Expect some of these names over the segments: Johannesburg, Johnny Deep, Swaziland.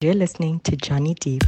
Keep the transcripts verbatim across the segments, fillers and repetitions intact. You're listening to Johnny Deep.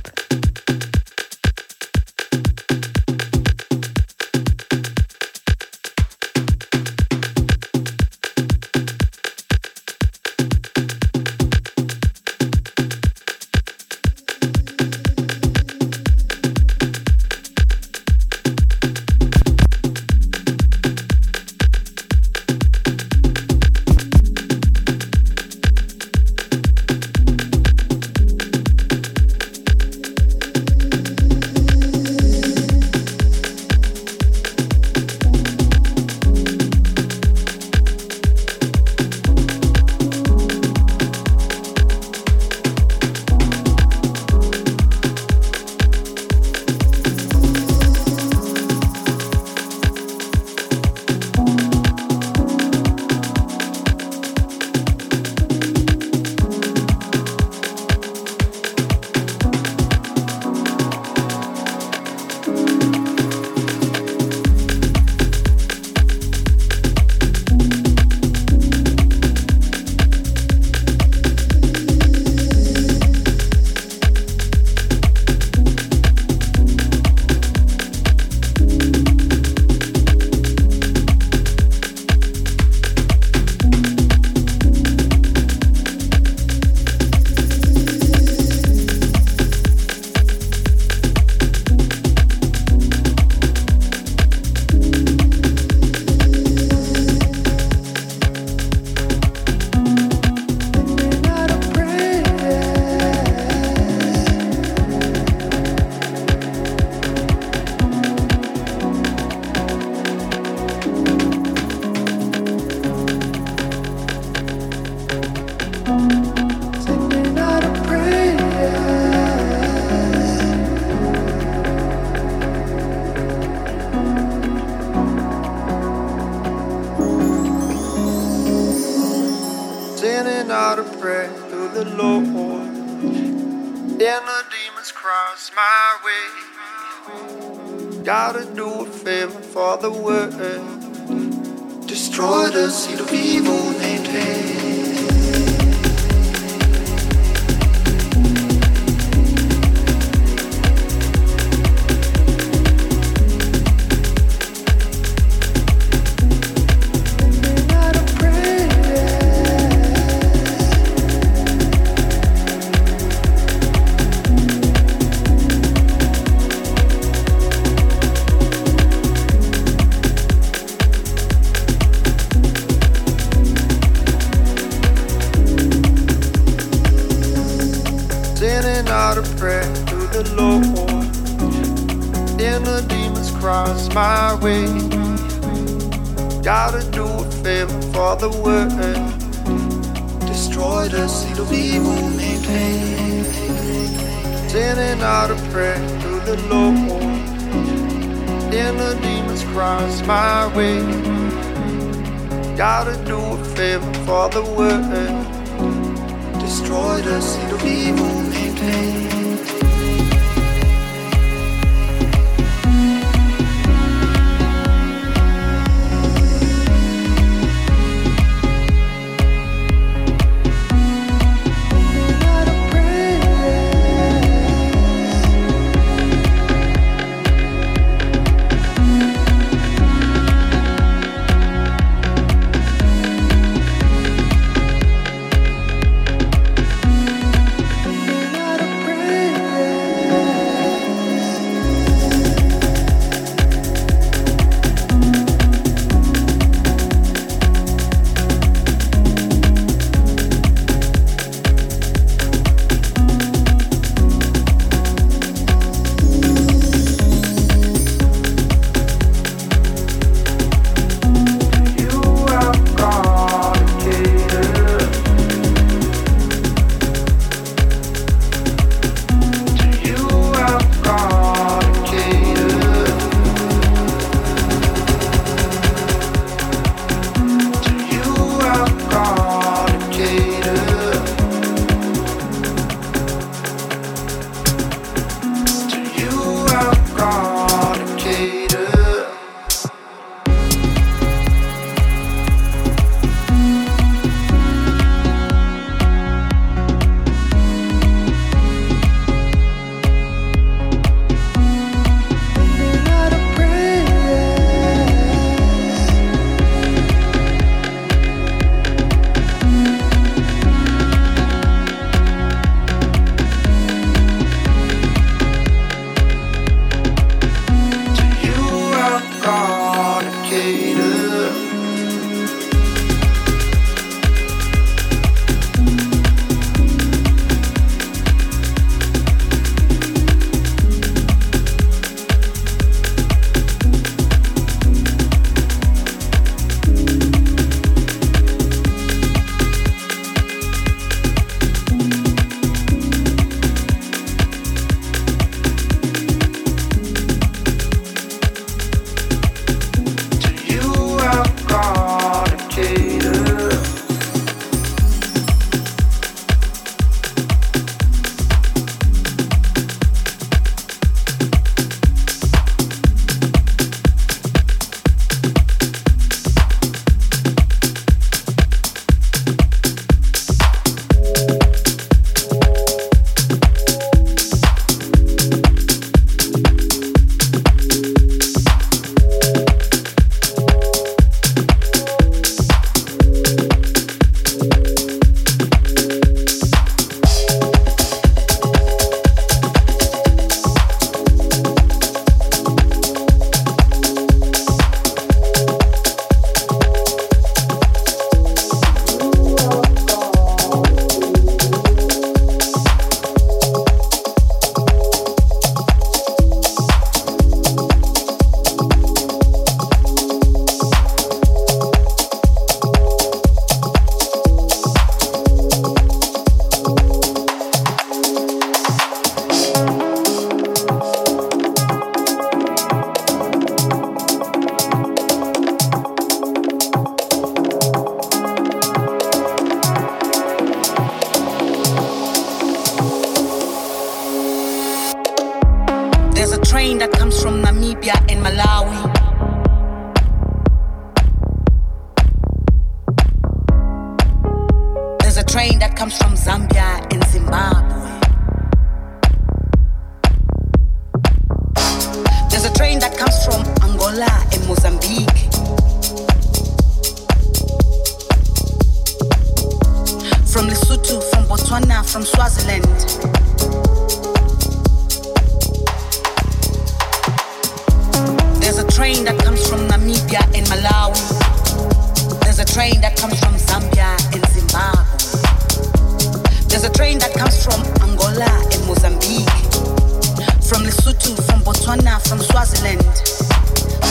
are from Swaziland,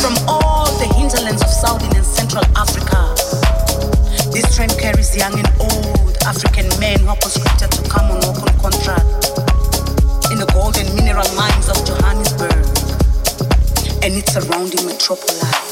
from all the hinterlands of Southern and Central Africa. This train carries young and old African men who are conscripted to come on work on contract in the gold and mineral mines of Johannesburg and its surrounding metropolis.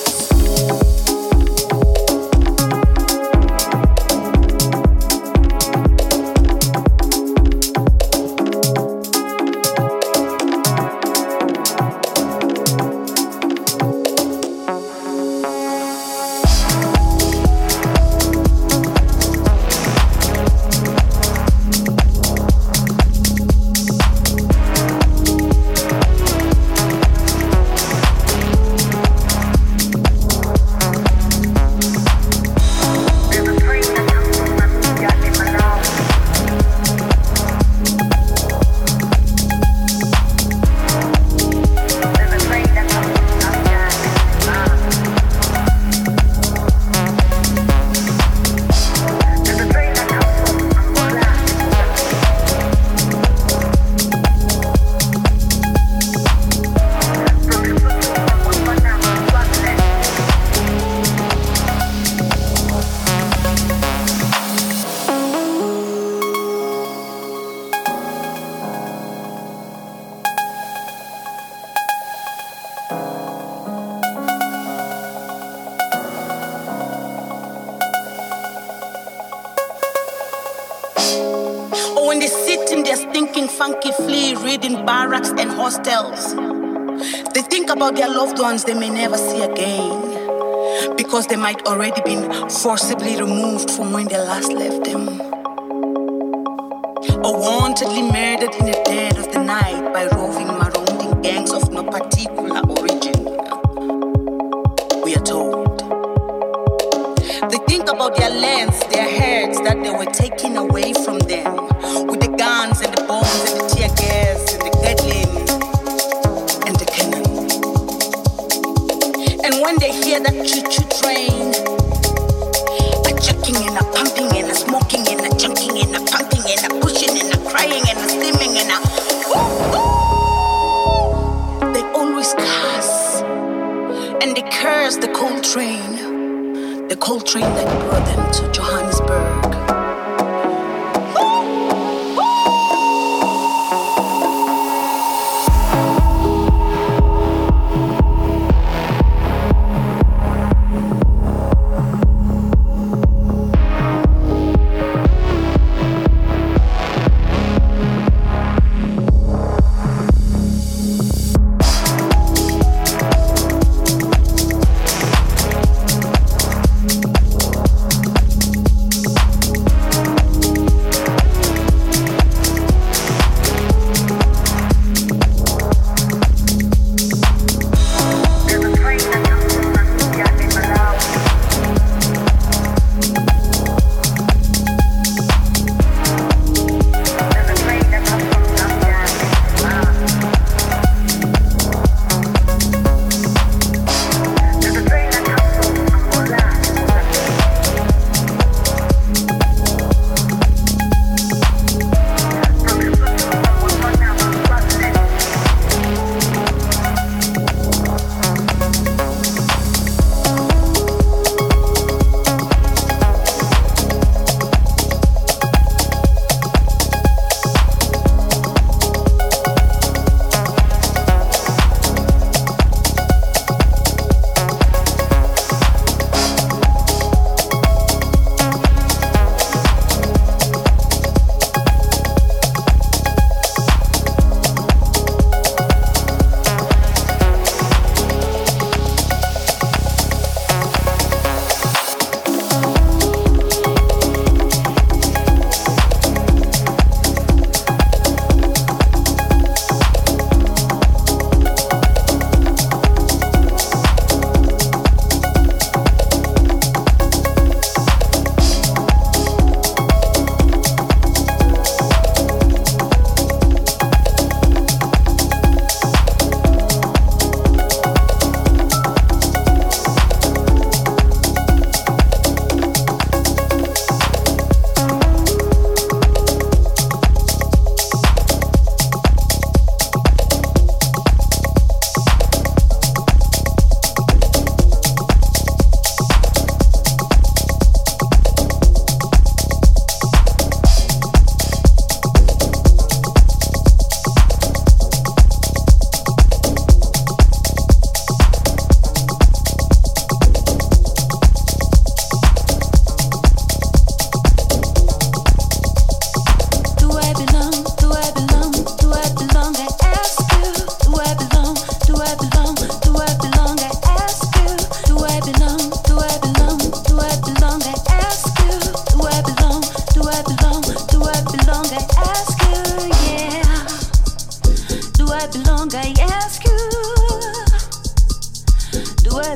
Their loved ones they may never see again because they might already been forcibly removed from when they last left them, or wantedly murdered in the dead of the night by roving marauding gangs of no particular origin, we are told. They think about their lands, their herds that they were taken away from them with the guns and the bombs and the tear gas and the gatling. When they hear that choo-choo train, a chucking and a pumping and a smoking and a chunking and a pumping and a pushing and a crying and a steaming and a ooh, ooh, they always curse, and they curse the coal train, the coal train that brought them to Johannesburg.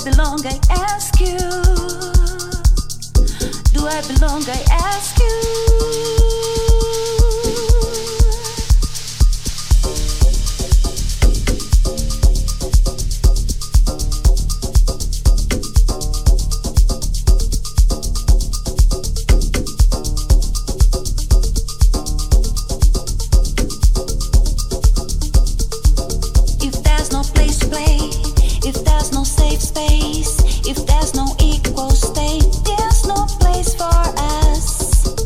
belong? I ask you. Do I belong? I ask you. If there's no place to play, if there's no safe space, if there's no equal state, there's no place for us.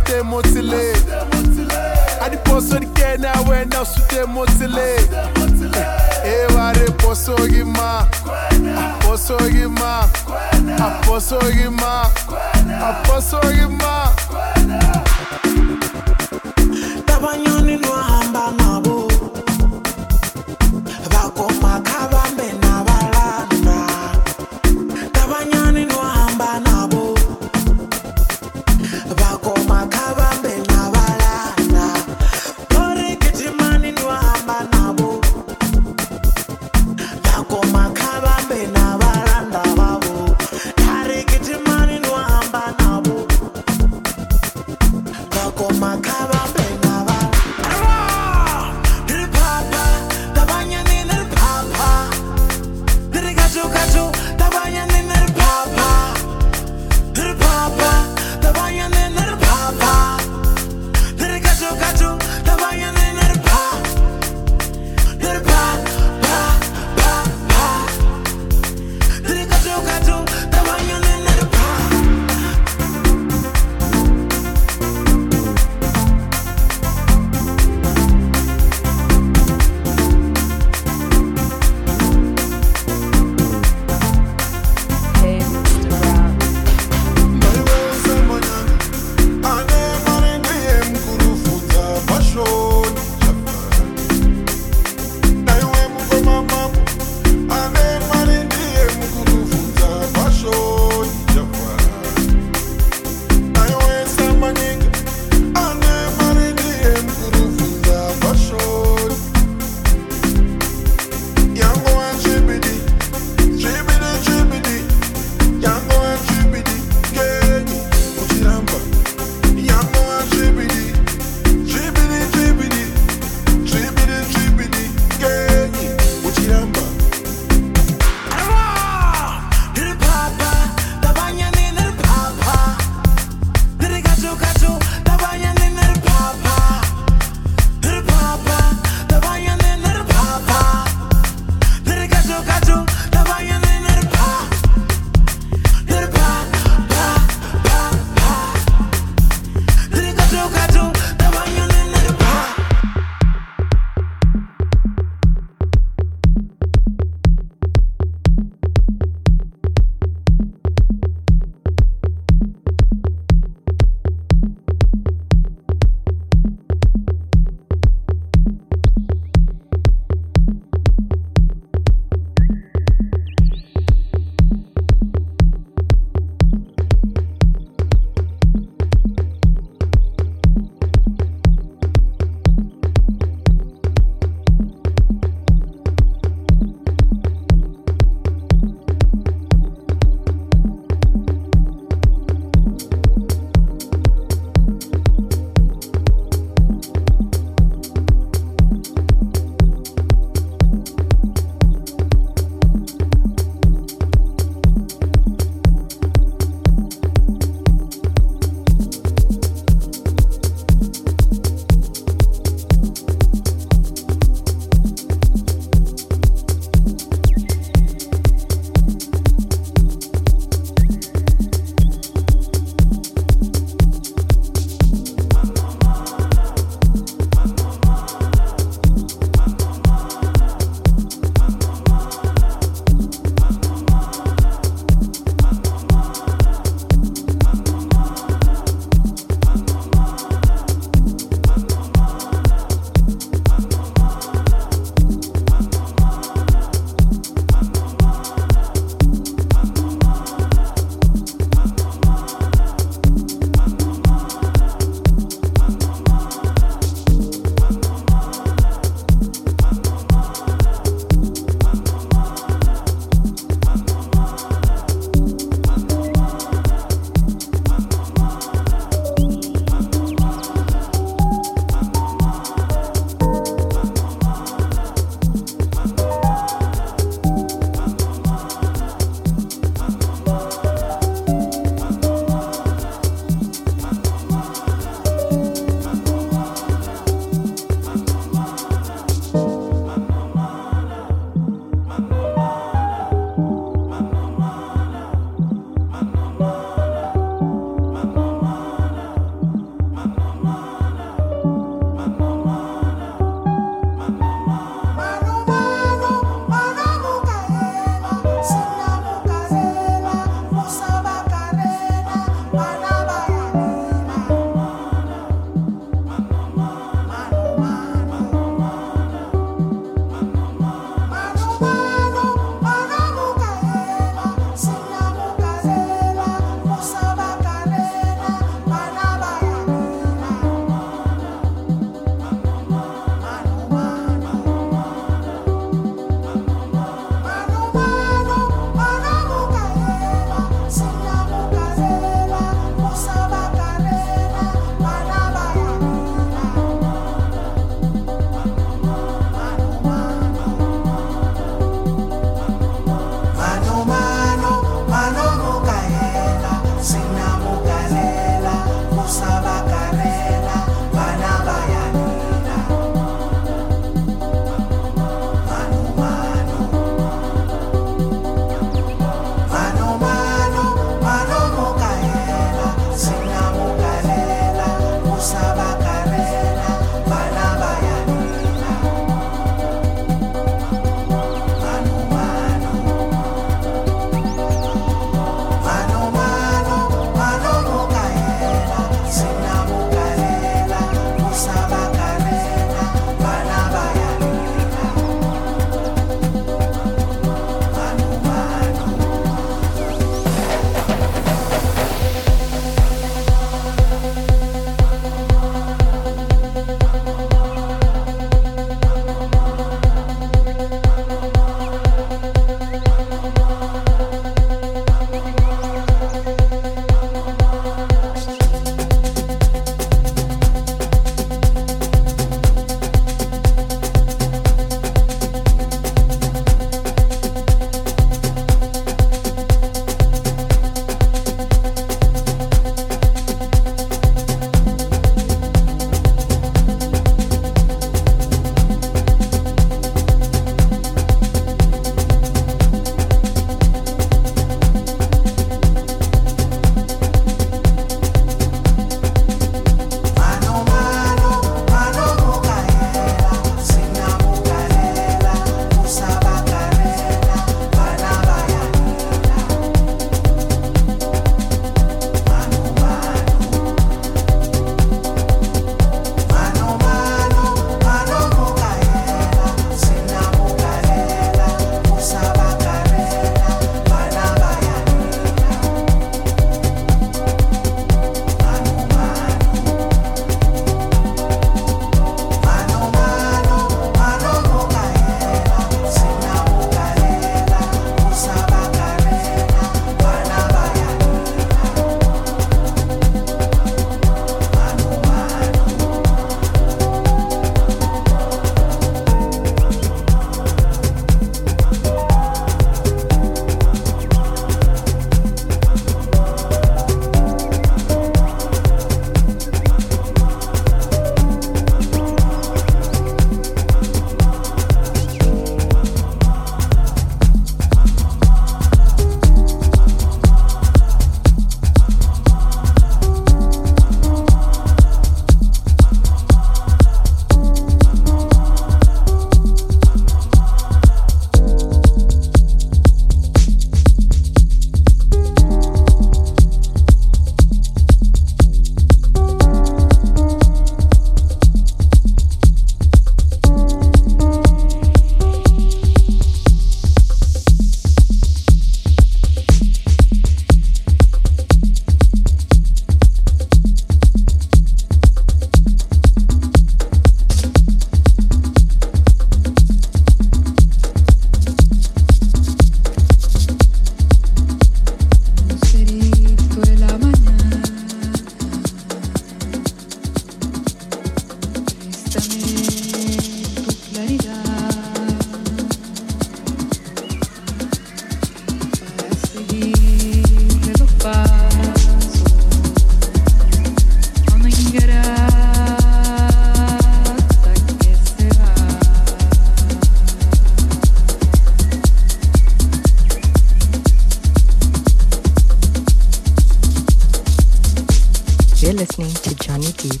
listening to Johnny Deep.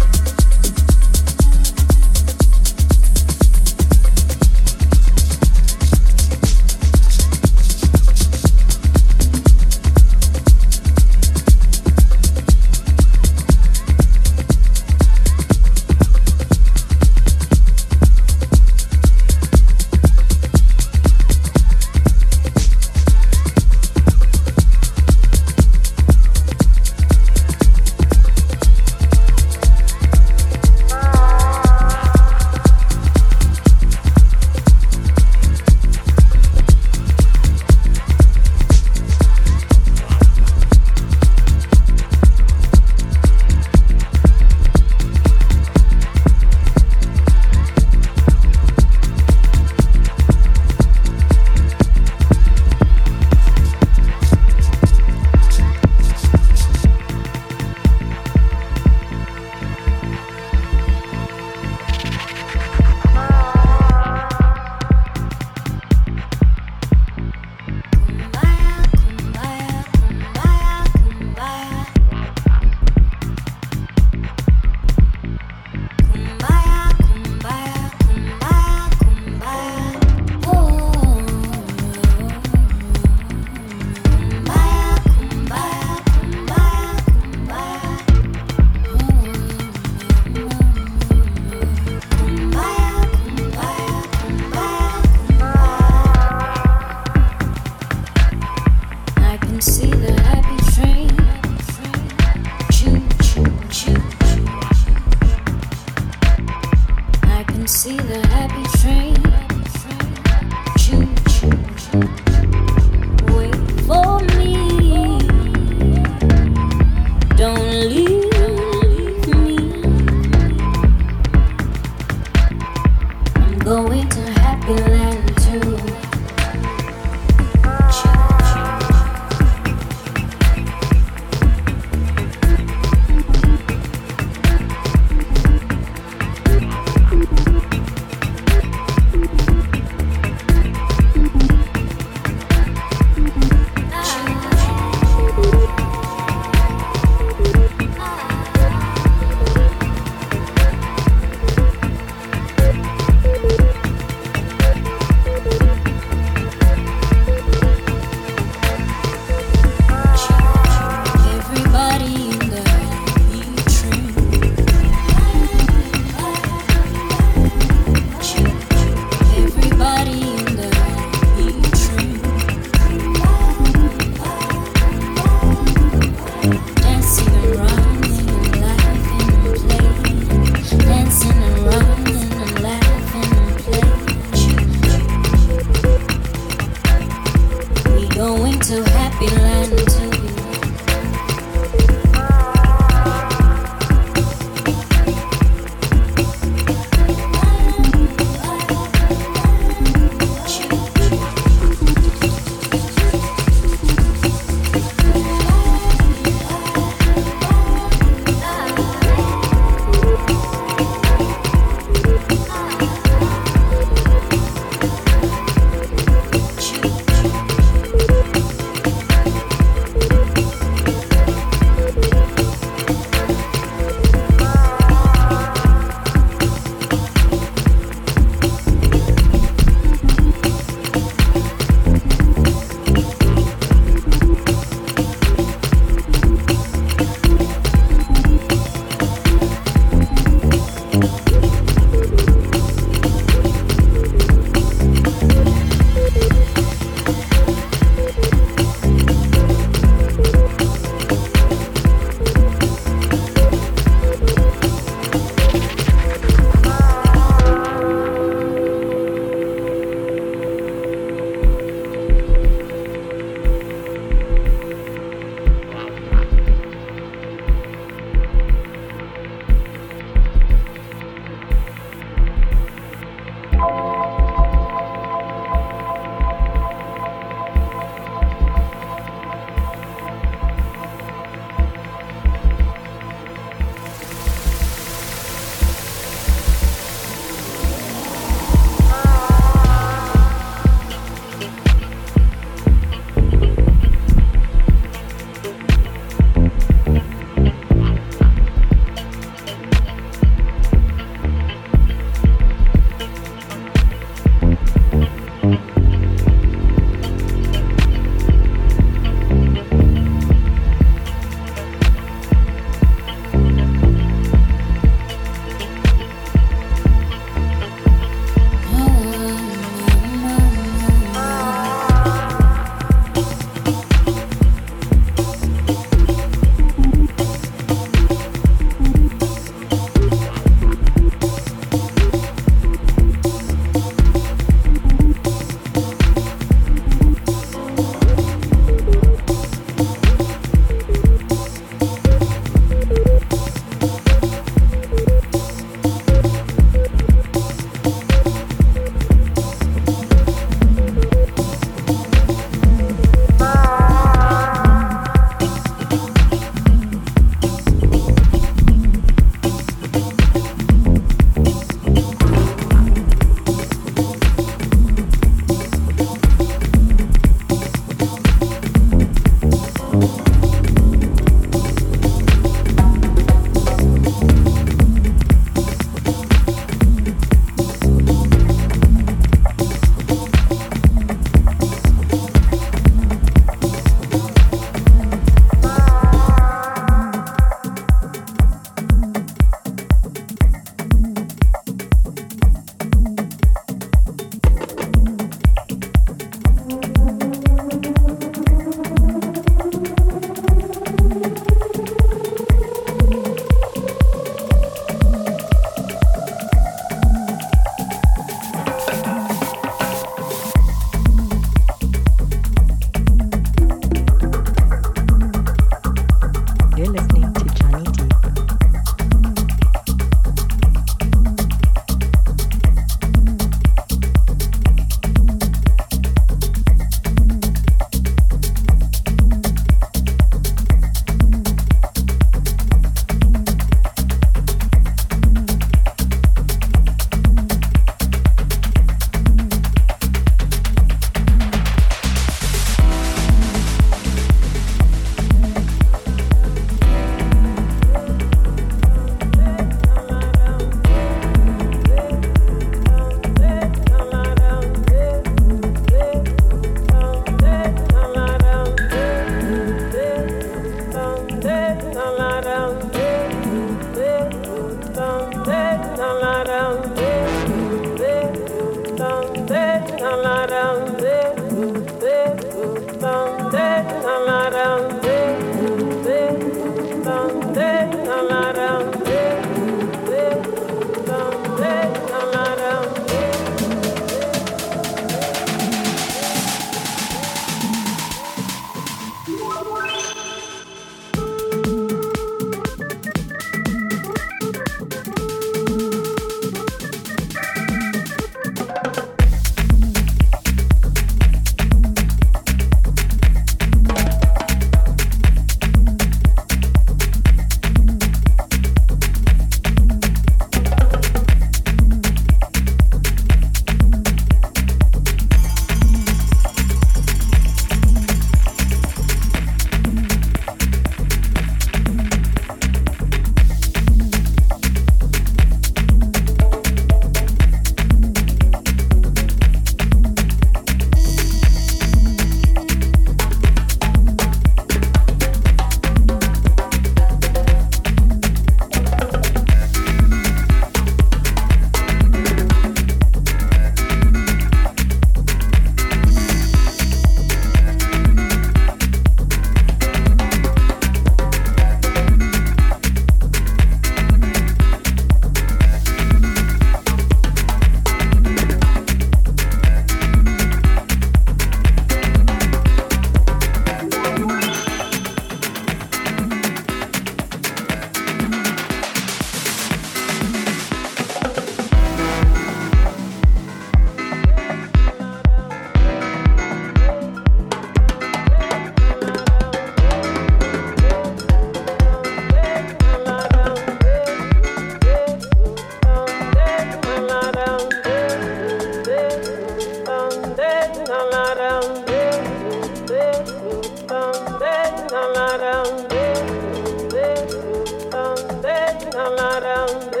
around.